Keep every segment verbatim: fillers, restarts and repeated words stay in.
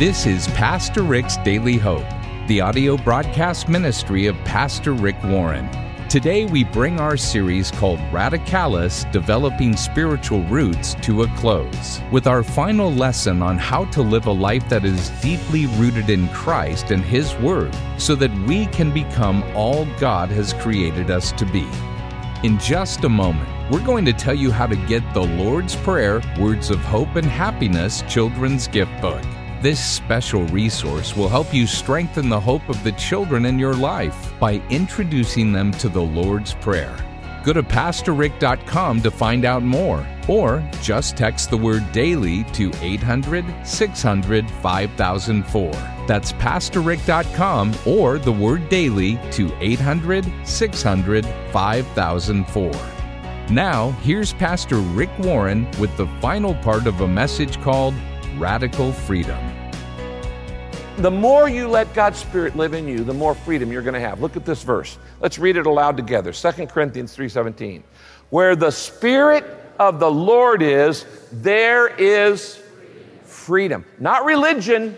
This is Pastor Rick's Daily Hope, the audio broadcast ministry of Pastor Rick Warren. Today we bring our series called Radicalis, Developing Spiritual Roots, to a close, with our final lesson on how to live a life that is deeply rooted in Christ and His Word, so that we can become all God has created us to be. In just a moment, we're going to tell you how to get the Lord's Prayer, Words of Hope and Happiness Children's Gift Book. This special resource will help you strengthen the hope of the children in your life by introducing them to the Lord's Prayer. Go to Pastor Rick dot com to find out more, or just text the word DAILY to eight hundred, six hundred, five thousand four. That's Pastor Rick dot com or the word DAILY to eight hundred, six hundred, five thousand four. Now, here's Pastor Rick Warren with the final part of a message called Radical Freedom. The more you let God's Spirit live in you, the more freedom you're going to have. Look at this verse. Let's read it aloud together. Second Corinthians three seventeen. Where the Spirit of the Lord is, there is freedom. Not religion,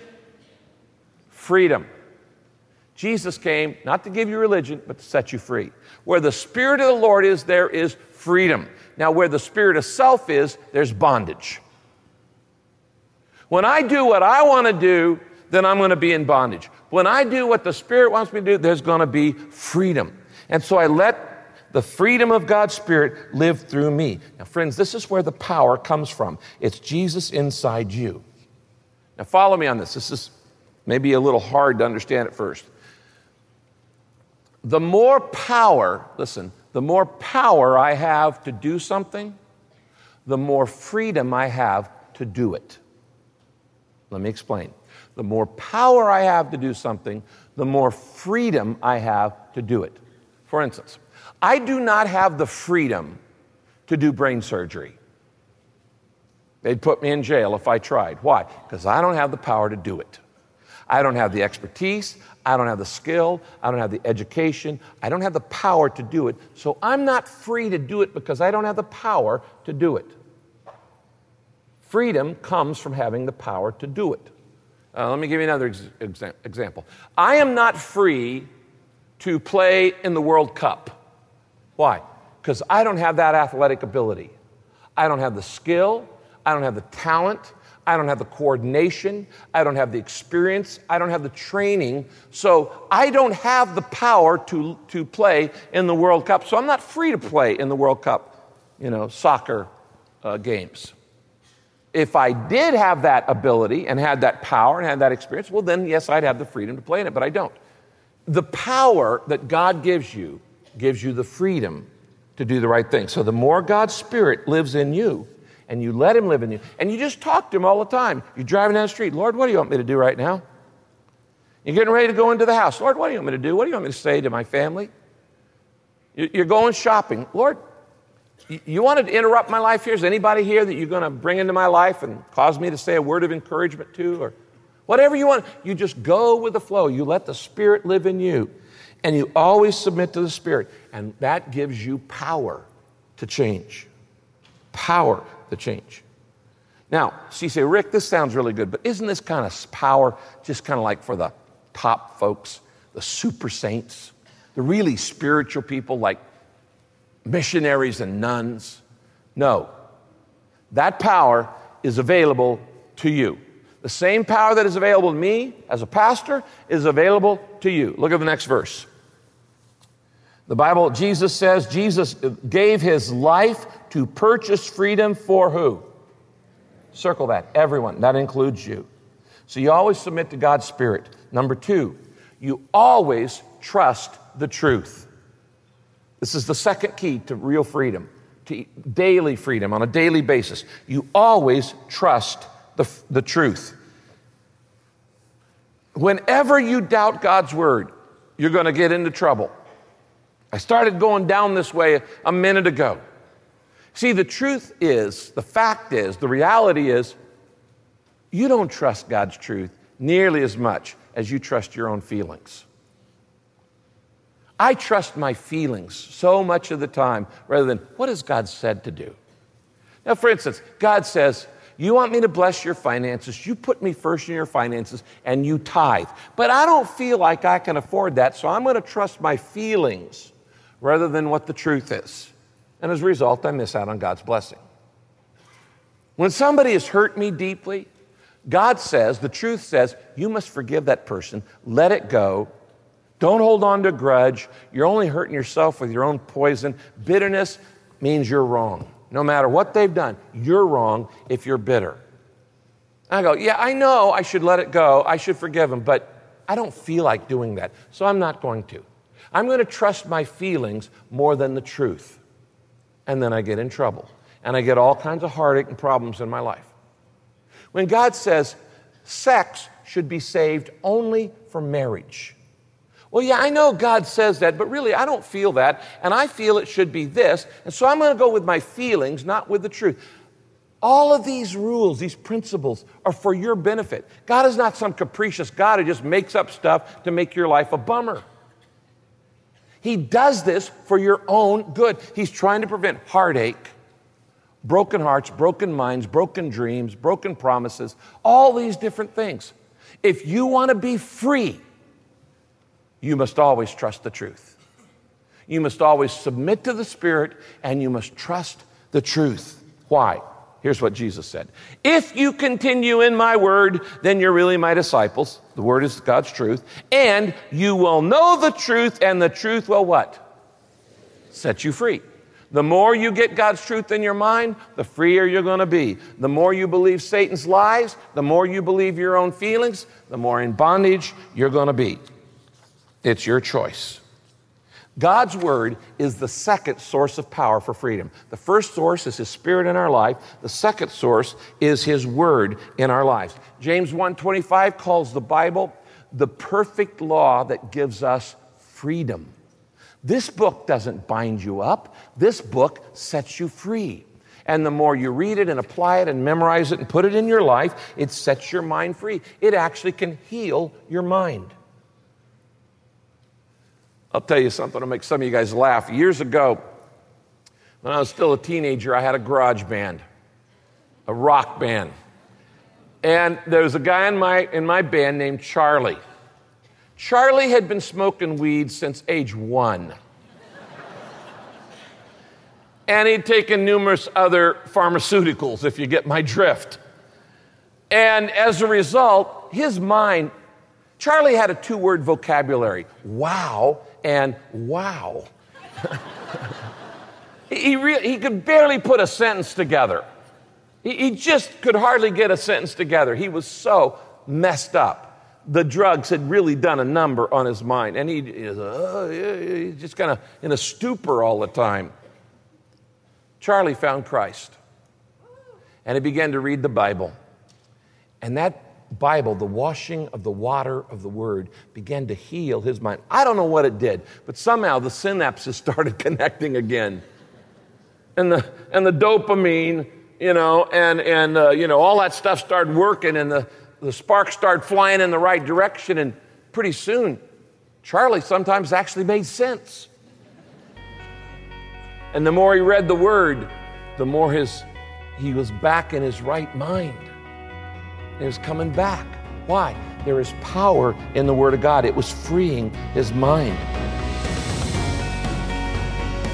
freedom. Jesus came not to give you religion, but to set you free. Where the Spirit of the Lord is, there is freedom. Now, where the spirit of self is, there's bondage. When I do what I want to do, then I'm going to be in bondage. When I do what the Spirit wants me to do, there's going to be freedom. And so I let the freedom of God's Spirit live through me. Now, friends, this is where the power comes from. It's Jesus inside you. Now, follow me on this. This is maybe a little hard to understand at first. The more power, listen, the more power I have to do something, the more freedom I have to do it. Let me explain. The more power I have to do something, the more freedom I have to do it. For instance, I do not have the freedom to do brain surgery. They'd put me in jail if I tried. Why? Because I don't have the power to do it. I don't have the expertise. I don't have the skill. I don't have the education. I don't have the power to do it. So I'm not free to do it because I don't have the power to do it. Freedom comes from having the power to do it. Uh, let me give you another ex- exa- example. I am not free to play in the World Cup. Why? Because I don't have that athletic ability. I don't have the skill. I don't have the talent. I don't have the coordination. I don't have the experience. I don't have the training. So I don't have the power to, to play in the World Cup. So I'm not free to play in the World Cup, you know, soccer uh, games. If I did have that ability and had that power and had that experience, well, then, yes, I'd have the freedom to play in it, but I don't. The power that God gives you gives you the freedom to do the right thing. So the more God's Spirit lives in you and you let Him live in you, and you just talk to Him all the time. You're driving down the street. Lord, what do you want me to do right now? You're getting ready to go into the house. Lord, what do you want me to do? What do you want me to say to my family? You're going shopping. Lord, you want to interrupt my life here? Is anybody here that you're going to bring into my life and cause me to say a word of encouragement to? Or whatever you want. You just go with the flow. You let the Spirit live in you. And you always submit to the Spirit. And that gives you power to change. Power to change. Now, so you say, Rick, this sounds really good, but isn't this kind of power just kind of like for the top folks, the super saints, the really spiritual people like missionaries and nuns? No. That power is available to you. The same power that is available to me as a pastor is available to you. Look at the next verse. The Bible, Jesus says, Jesus gave His life to purchase freedom for who? Circle that. Everyone. That includes you. So you always submit to God's Spirit. Number two, you always trust the truth. This is the second key to real freedom, to daily freedom on a daily basis. You always trust the, the truth. Whenever you doubt God's Word, you're going to get into trouble. I started going down this way a minute ago. See, the truth is, the fact is, the reality is, you don't trust God's truth nearly as much as you trust your own feelings. I trust my feelings so much of the time rather than what has God said to do. Now, for instance, God says, you want me to bless your finances, you put me first in your finances, and you tithe. But I don't feel like I can afford that, so I'm going to trust my feelings rather than what the truth is. And as a result, I miss out on God's blessing. When somebody has hurt me deeply, God says, the truth says, you must forgive that person, let it go. Don't hold on to a grudge. You're only hurting yourself with your own poison. Bitterness means you're wrong. No matter what they've done, you're wrong if you're bitter. I go, yeah, I know I should let it go. I should forgive them, but I don't feel like doing that, so I'm not going to. I'm going to trust my feelings more than the truth. And then I get in trouble, and I get all kinds of heartache and problems in my life. When God says sex should be saved only for marriage, well, yeah, I know God says that, but really I don't feel that, and I feel it should be this, and so I'm going to go with my feelings, not with the truth. All of these rules, these principles, are for your benefit. God is not some capricious God who just makes up stuff to make your life a bummer. He does this for your own good. He's trying to prevent heartache, broken hearts, broken minds, broken dreams, broken promises, all these different things. If you want to be free, you must always trust the truth. You must always submit to the Spirit, and you must trust the truth. Why? Here's what Jesus said. If you continue in my word, then you're really my disciples. The word is God's truth. And you will know the truth, and the truth will what? Set you free. The more you get God's truth in your mind, the freer you're going to be. The more you believe Satan's lies, the more you believe your own feelings, the more in bondage you're going to be. It's your choice. God's word is the second source of power for freedom. The first source is his Spirit in our life. The second source is his word in our lives. James one twenty-five calls the Bible the perfect law that gives us freedom. This book doesn't bind you up. This book sets you free. And the more you read it and apply it and memorize it and put it in your life, it sets your mind free. It actually can heal your mind. I'll tell you something that'll make some of you guys laugh. Years ago, when I was still a teenager, I had a garage band, a rock band. And there was a guy in my in my band named Charlie. Charlie had been smoking weed since age one. And he'd taken numerous other pharmaceuticals, if you get my drift. And as a result, his mind, Charlie had a two-word vocabulary, wow and wow. he, re- he could barely put a sentence together. He, he just could hardly get a sentence together. He was so messed up. The drugs had really done a number on his mind, and he, he was uh, just kind of in a stupor all the time. Charlie found Christ, and he began to read the Bible, and that Bible, the washing of the water of the word, began to heal his mind. I don't know what it did, but somehow the synapses started connecting again. And the and the dopamine, you know, and, and uh, you know, all that stuff started working, and the, the sparks started flying in the right direction, and pretty soon, Charlie sometimes actually made sense. And the more he read the word, the more his he was back in his right mind. It was coming back. Why? There is power in the Word of God. It was freeing his mind.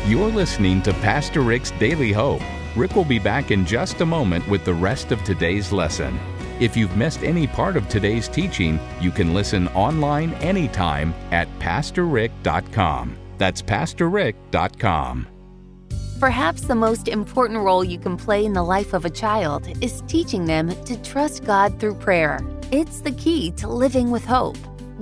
You're listening to Pastor Rick's Daily Hope. Rick will be back in just a moment with the rest of today's lesson. If you've missed any part of today's teaching, you can listen online anytime at Pastor Rick dot com. That's Pastor Rick dot com. Perhaps the most important role you can play in the life of a child is teaching them to trust God through prayer. It's the key to living with hope.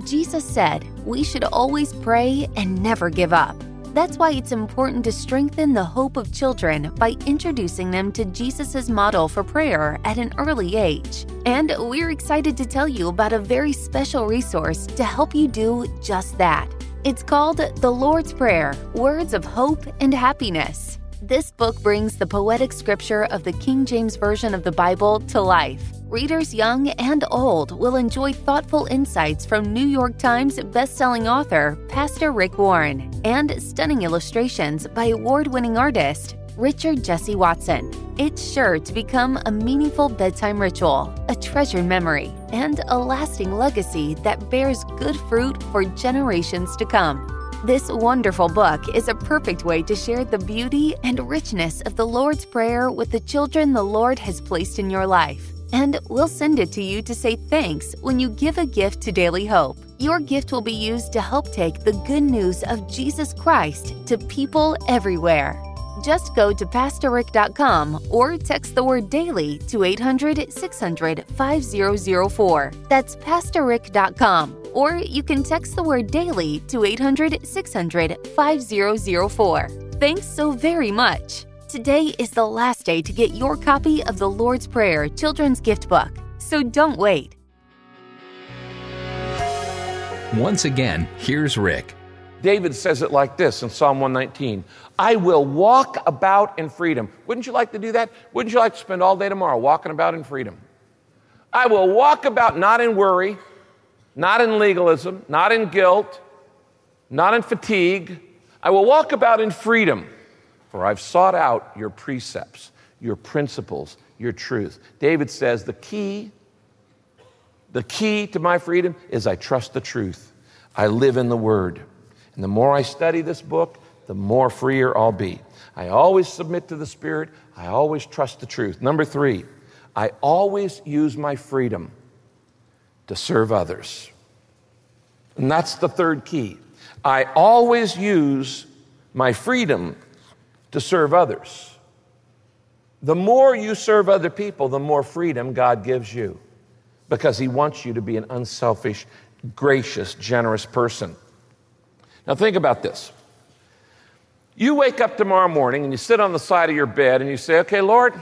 Jesus said we should always pray and never give up. That's why it's important to strengthen the hope of children by introducing them to Jesus' model for prayer at an early age. And we're excited to tell you about a very special resource to help you do just that. It's called The Lord's Prayer, Words of Hope and Happiness. This book brings the poetic scripture of the King James Version of the Bible to life. Readers young and old will enjoy thoughtful insights from New York Times bestselling author Pastor Rick Warren and stunning illustrations by award-winning artist Richard Jesse Watson. It's sure to become a meaningful bedtime ritual, a treasured memory, and a lasting legacy that bears good fruit for generations to come. This wonderful book is a perfect way to share the beauty and richness of the Lord's Prayer with the children the Lord has placed in your life. And we'll send it to you to say thanks when you give a gift to Daily Hope. Your gift will be used to help take the good news of Jesus Christ to people everywhere. Just go to Pastor Rick dot com or text the word DAILY to eight hundred, six hundred, five thousand four. That's Pastor Rick dot com. Or you can text the word DAILY to eight hundred, six hundred, five thousand four. Thanks so very much. Today is the last day to get your copy of the Lord's Prayer Children's Gift Book, so don't wait. Once again, here's Rick. David says it like this in Psalm one nineteen, I will walk about in freedom. Wouldn't you like to do that? Wouldn't you like to spend all day tomorrow walking about in freedom? I will walk about not in worry, not in legalism, not in guilt, not in fatigue. I will walk about in freedom, for I've sought out your precepts, your principles, your truth. David says the key, the key to my freedom is I trust the truth. I live in the Word. And the more I study this book, the more freer I'll be. I always submit to the Spirit. I always trust the truth. Number three, I always use my freedom to serve others. And that's the third key. I always use my freedom to serve others. The more you serve other people, the more freedom God gives you, because He wants you to be an unselfish, gracious, generous person. Now think about this. You wake up tomorrow morning and you sit on the side of your bed and you say, okay, Lord,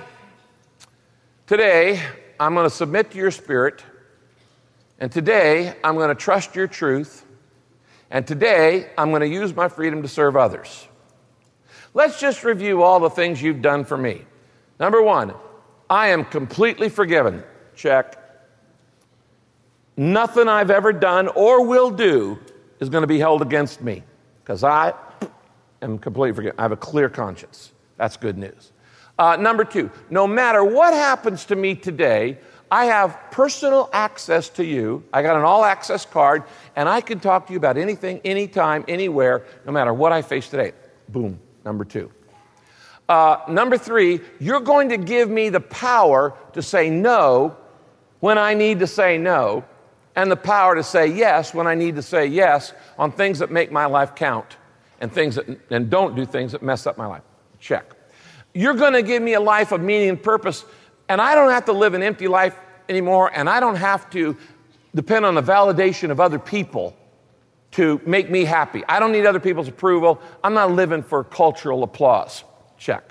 today I'm going to submit to your Spirit, and today I'm going to trust your truth, and today I'm going to use my freedom to serve others. Let's just review all the things you've done for me. Number one, I am completely forgiven. Check. Nothing I've ever done or will do is going to be held against me, because I am completely forgiven. I have a clear conscience. That's good news. Uh, number two, no matter what happens to me today, I have personal access to you. I got an all-access card, and I can talk to you about anything, anytime, anywhere, no matter what I face today. Boom. Number two. Uh, number three, you're going to give me the power to say no when I need to say no, and the power to say yes when I need to say yes on things that make my life count and things that, and don't do things that mess up my life. Check. You're going to give me a life of meaning and purpose, and I don't have to live an empty life anymore, and I don't have to depend on the validation of other people to make me happy. I don't need other people's approval. I'm not living for cultural applause. Check.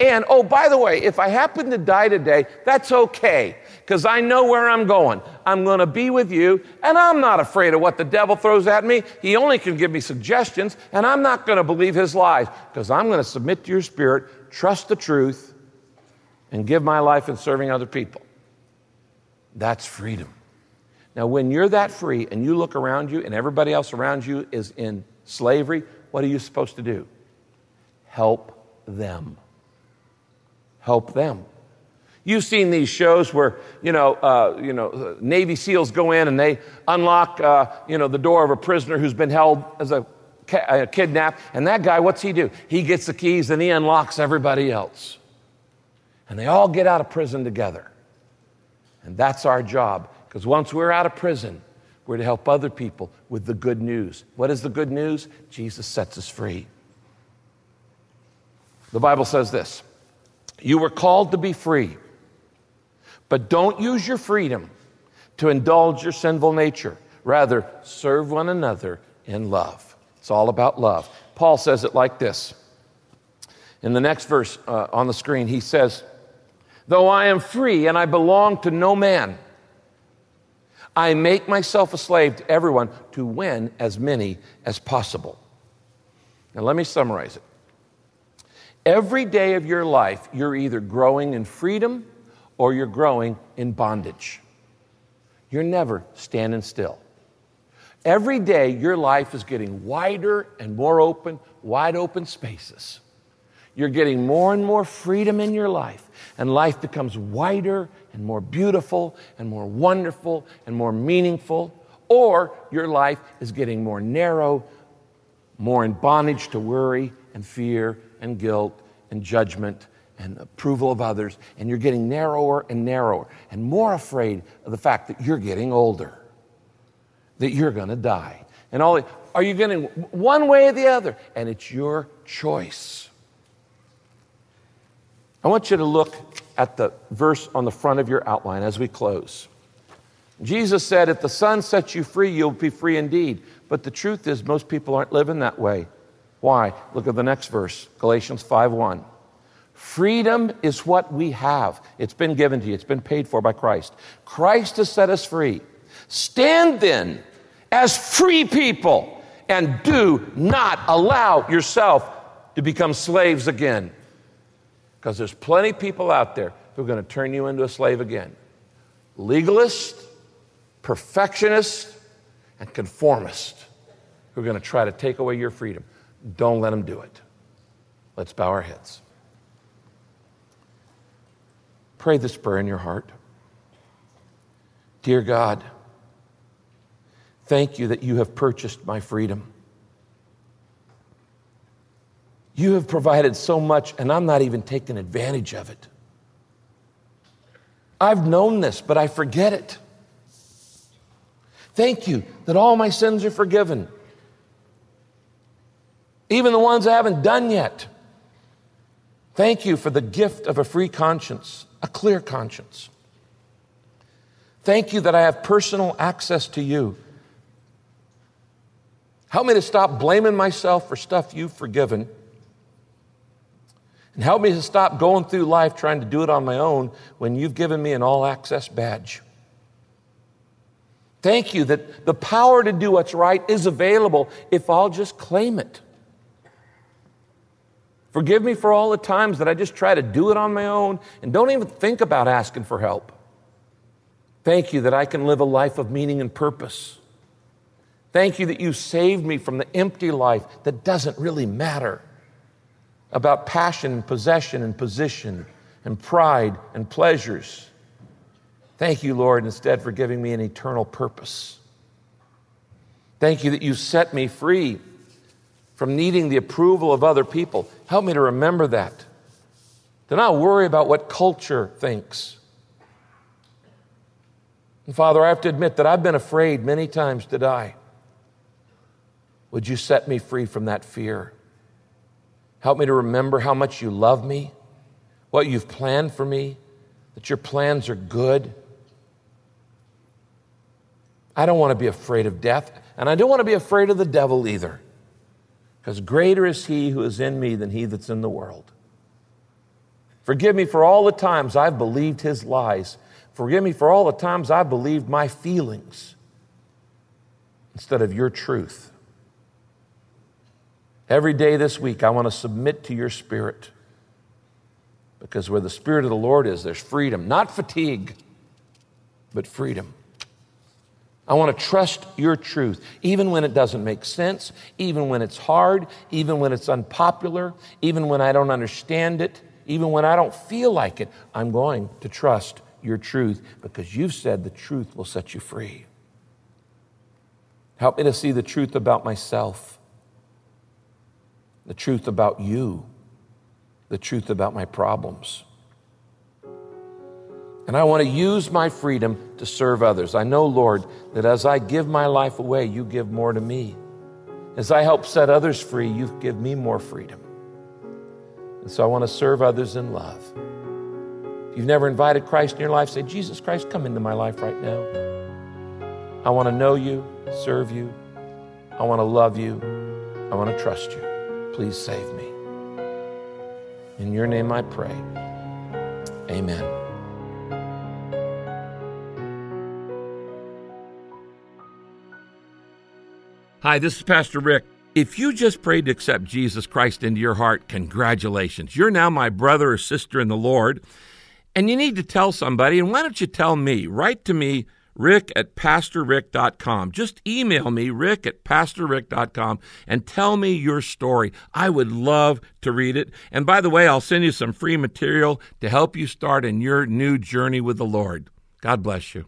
And, oh, by the way, if I happen to die today, that's okay, because I know where I'm going. I'm going to be with you, and I'm not afraid of what the devil throws at me. He only can give me suggestions, and I'm not going to believe his lies, because I'm going to submit to your Spirit, trust the truth, and give my life in serving other people. That's freedom. Now, when you're that free and you look around you and everybody else around you is in slavery, what are you supposed to do? Help them. Help them. You've seen these shows where, you know, uh, you know, Navy SEALs go in and they unlock, uh, you know, the door of a prisoner who's been held as a, ca- a kidnap. And that guy, what's he do? He gets the keys and he unlocks everybody else. And they all get out of prison together. And that's our job. Because once we're out of prison, we're to help other people with the good news. What is the good news? Jesus sets us free. The Bible says this, you were called to be free, but don't use your freedom to indulge your sinful nature. Rather, serve one another in love. It's all about love. Paul says it like this. In the next verse uh, on the screen, he says, though I am free and I belong to no man, I make myself a slave to everyone to win as many as possible. Now, let me summarize it. Every day of your life, you're either growing in freedom or you're growing in bondage. You're never standing still. Every day, your life is getting wider and more open, wide open spaces. You're getting more and more freedom in your life, and life becomes wider and more beautiful and more wonderful and more meaningful, or your life is getting more narrow, more in bondage to worry and fear and guilt and judgment and approval of others, and you're getting narrower and narrower and more afraid of the fact that you're getting older, that you're going to die. And all, are you going one way or the other? And it's your choice. I want you to look at the verse on the front of your outline as we close. Jesus said, if the Son sets you free, you'll be free indeed. But the truth is, most people aren't living that way. Why? Look at the next verse, Galatians five one. Freedom is what we have. It's been given to you. It's been paid for by Christ. Christ has set us free. Stand then as free people and do not allow yourself to become slaves again. Because there's plenty of people out there who are going to turn you into a slave again. Legalists, perfectionists, and conformists who are going to try to take away your freedom. Don't let them do it. Let's bow our heads. Pray this prayer in your heart. Dear God, thank you that you have purchased my freedom. You have provided so much, and I'm not even taking advantage of it. I've known this, but I forget it. Thank you that all my sins are forgiven, even the ones I haven't done yet. Thank you for the gift of a free conscience, a clear conscience. Thank you that I have personal access to you. Help me to stop blaming myself for stuff you've forgiven. And help me to stop going through life trying to do it on my own when you've given me an all-access badge. Thank you that the power to do what's right is available if I'll just claim it. Forgive me for all the times that I just try to do it on my own and don't even think about asking for help. Thank you that I can live a life of meaning and purpose. Thank you that you saved me from the empty life that doesn't really matter, about passion and possession and position and pride and pleasures. Thank you, Lord, instead for giving me an eternal purpose. Thank you that you set me free from needing the approval of other people. Help me to remember that, to not worry about what culture thinks. And Father, I have to admit that I've been afraid many times to die. Would you set me free from that fear? Help me to remember how much you love me, what you've planned for me, that your plans are good. I don't want to be afraid of death, and I don't want to be afraid of the devil either, because greater is he who is in me than he that's in the world. Forgive me for all the times I've believed his lies. Forgive me for all the times I believed my feelings instead of your truth. Every day this week, I want to submit to your Spirit, because where the Spirit of the Lord is, there's freedom, not fatigue, but freedom. I want to trust your truth, even when it doesn't make sense, even when it's hard, even when it's unpopular, even when I don't understand it, even when I don't feel like it. I'm going to trust your truth, because you've said the truth will set you free. Help me to see the truth about myself, the truth about you, the truth about my problems. And I want to use my freedom to serve others. I know, Lord, that as I give my life away, you give more to me. As I help set others free, you give me more freedom. And so I want to serve others in love. If you've never invited Christ in your life, say, Jesus Christ, come into my life right now. I want to know you, serve you. I want to love you. I want to trust you. Please save me. In your name I pray. Amen. Hi, this is Pastor Rick. If you just prayed to accept Jesus Christ into your heart, congratulations. You're now my brother or sister in the Lord. And you need to tell somebody, and why don't you tell me? Write to me, Rick at Pastor Rick dot com. Just email me, Rick at Pastor Rick dot com, and tell me your story. I would love to read it. And by the way, I'll send you some free material to help you start in your new journey with the Lord. God bless you.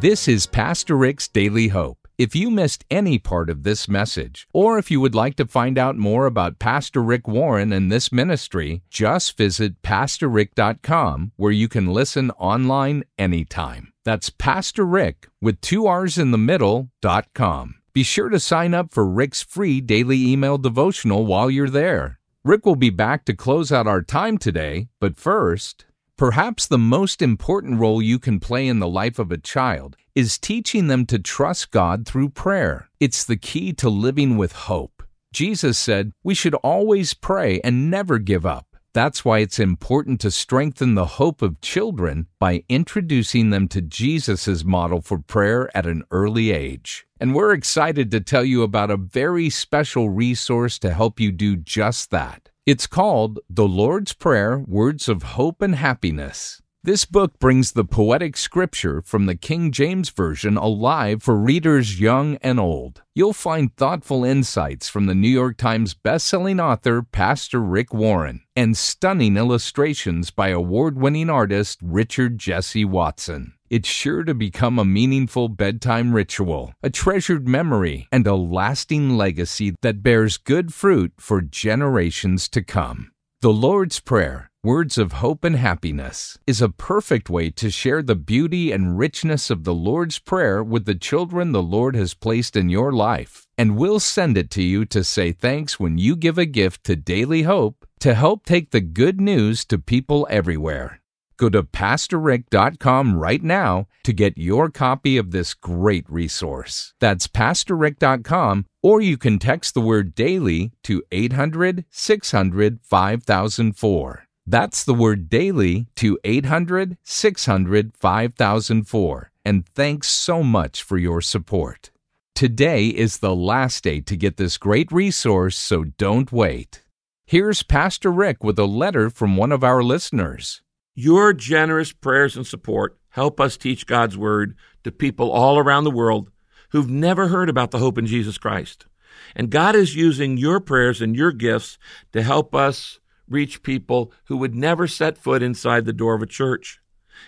This is Pastor Rick's Daily Hope. If you missed any part of this message, or if you would like to find out more about Pastor Rick Warren and this ministry, just visit Pastor Rick dot com, where you can listen online anytime. That's Pastor Rick with two R's in the middle, dot com. Be sure to sign up for Rick's free daily email devotional while you're there. Rick will be back to close out our time today, but first, perhaps the most important role you can play in the life of a child is teaching them to trust God through prayer. It's the key to living with hope. Jesus said we should always pray and never give up. That's why it's important to strengthen the hope of children by introducing them to Jesus' model for prayer at an early age. And we're excited to tell you about a very special resource to help you do just that. It's called The Lord's Prayer, Words of Hope and Happiness. This book brings the poetic scripture from the King James Version alive for readers young and old. You'll find thoughtful insights from the New York Times best-selling author Pastor Rick Warren and stunning illustrations by award-winning artist Richard Jesse Watson. It's sure to become a meaningful bedtime ritual, a treasured memory, and a lasting legacy that bears good fruit for generations to come. The Lord's Prayer, Words of Hope and Happiness, is a perfect way to share the beauty and richness of the Lord's Prayer with the children the Lord has placed in your life. And we'll send it to you to say thanks when you give a gift to Daily Hope to help take the good news to people everywhere. Go to Pastor Rick dot com right now to get your copy of this great resource. That's Pastor Rick dot com, or you can text the word DAILY to eight hundred, six hundred, five thousand four. That's the word DAILY to eight hundred, six hundred, five thousand four. And thanks so much for your support. Today is the last day to get this great resource, so don't wait. Here's Pastor Rick with a letter from one of our listeners. Your generous prayers and support help us teach God's Word to people all around the world who've never heard about the hope in Jesus Christ. And God is using your prayers and your gifts to help us reach people who would never set foot inside the door of a church.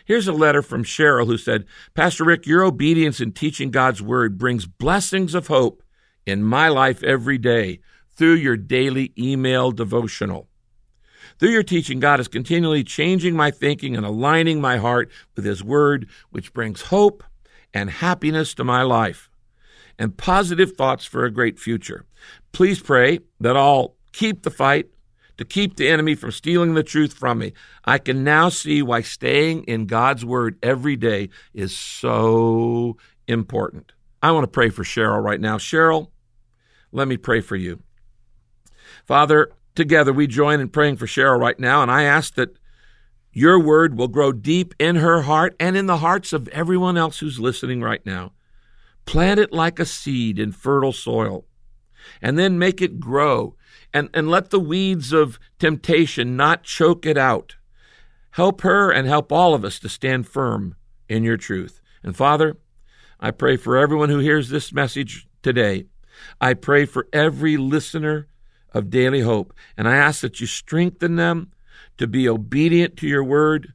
Here's a letter from Cheryl who said, Pastor Rick, your obedience in teaching God's Word brings blessings of hope in my life every day through your daily email devotional. Through your teaching, God is continually changing my thinking and aligning my heart with His Word, which brings hope and happiness to my life and positive thoughts for a great future. Please pray that I'll keep the fight to keep the enemy from stealing the truth from me. I can now see why staying in God's Word every day is so important. I want to pray for Cheryl right now. Cheryl, let me pray for you. Father, together, we join in praying for Cheryl right now, and I ask that your word will grow deep in her heart and in the hearts of everyone else who's listening right now. Plant it like a seed in fertile soil, and then make it grow, and, and let the weeds of temptation not choke it out. Help her and help all of us to stand firm in your truth. And Father, I pray for everyone who hears this message today. I pray for every listener of Daily Hope, and I ask that you strengthen them to be obedient to your word,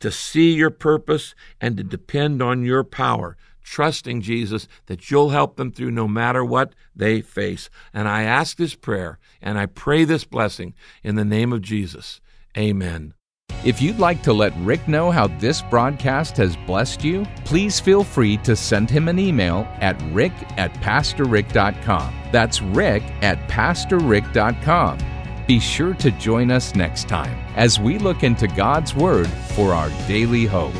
to see your purpose, and to depend on your power, trusting, Jesus, that you'll help them through no matter what they face. And I ask this prayer, and I pray this blessing in the name of Jesus. Amen. If you'd like to let Rick know how this broadcast has blessed you, please feel free to send him an email at rick at pastor rick dot com. That's rick at pastor rick dot com. Be sure to join us next time as we look into God's Word for our daily hope.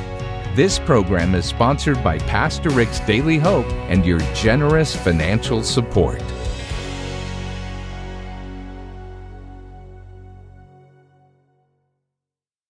This program is sponsored by Pastor Rick's Daily Hope and your generous financial support.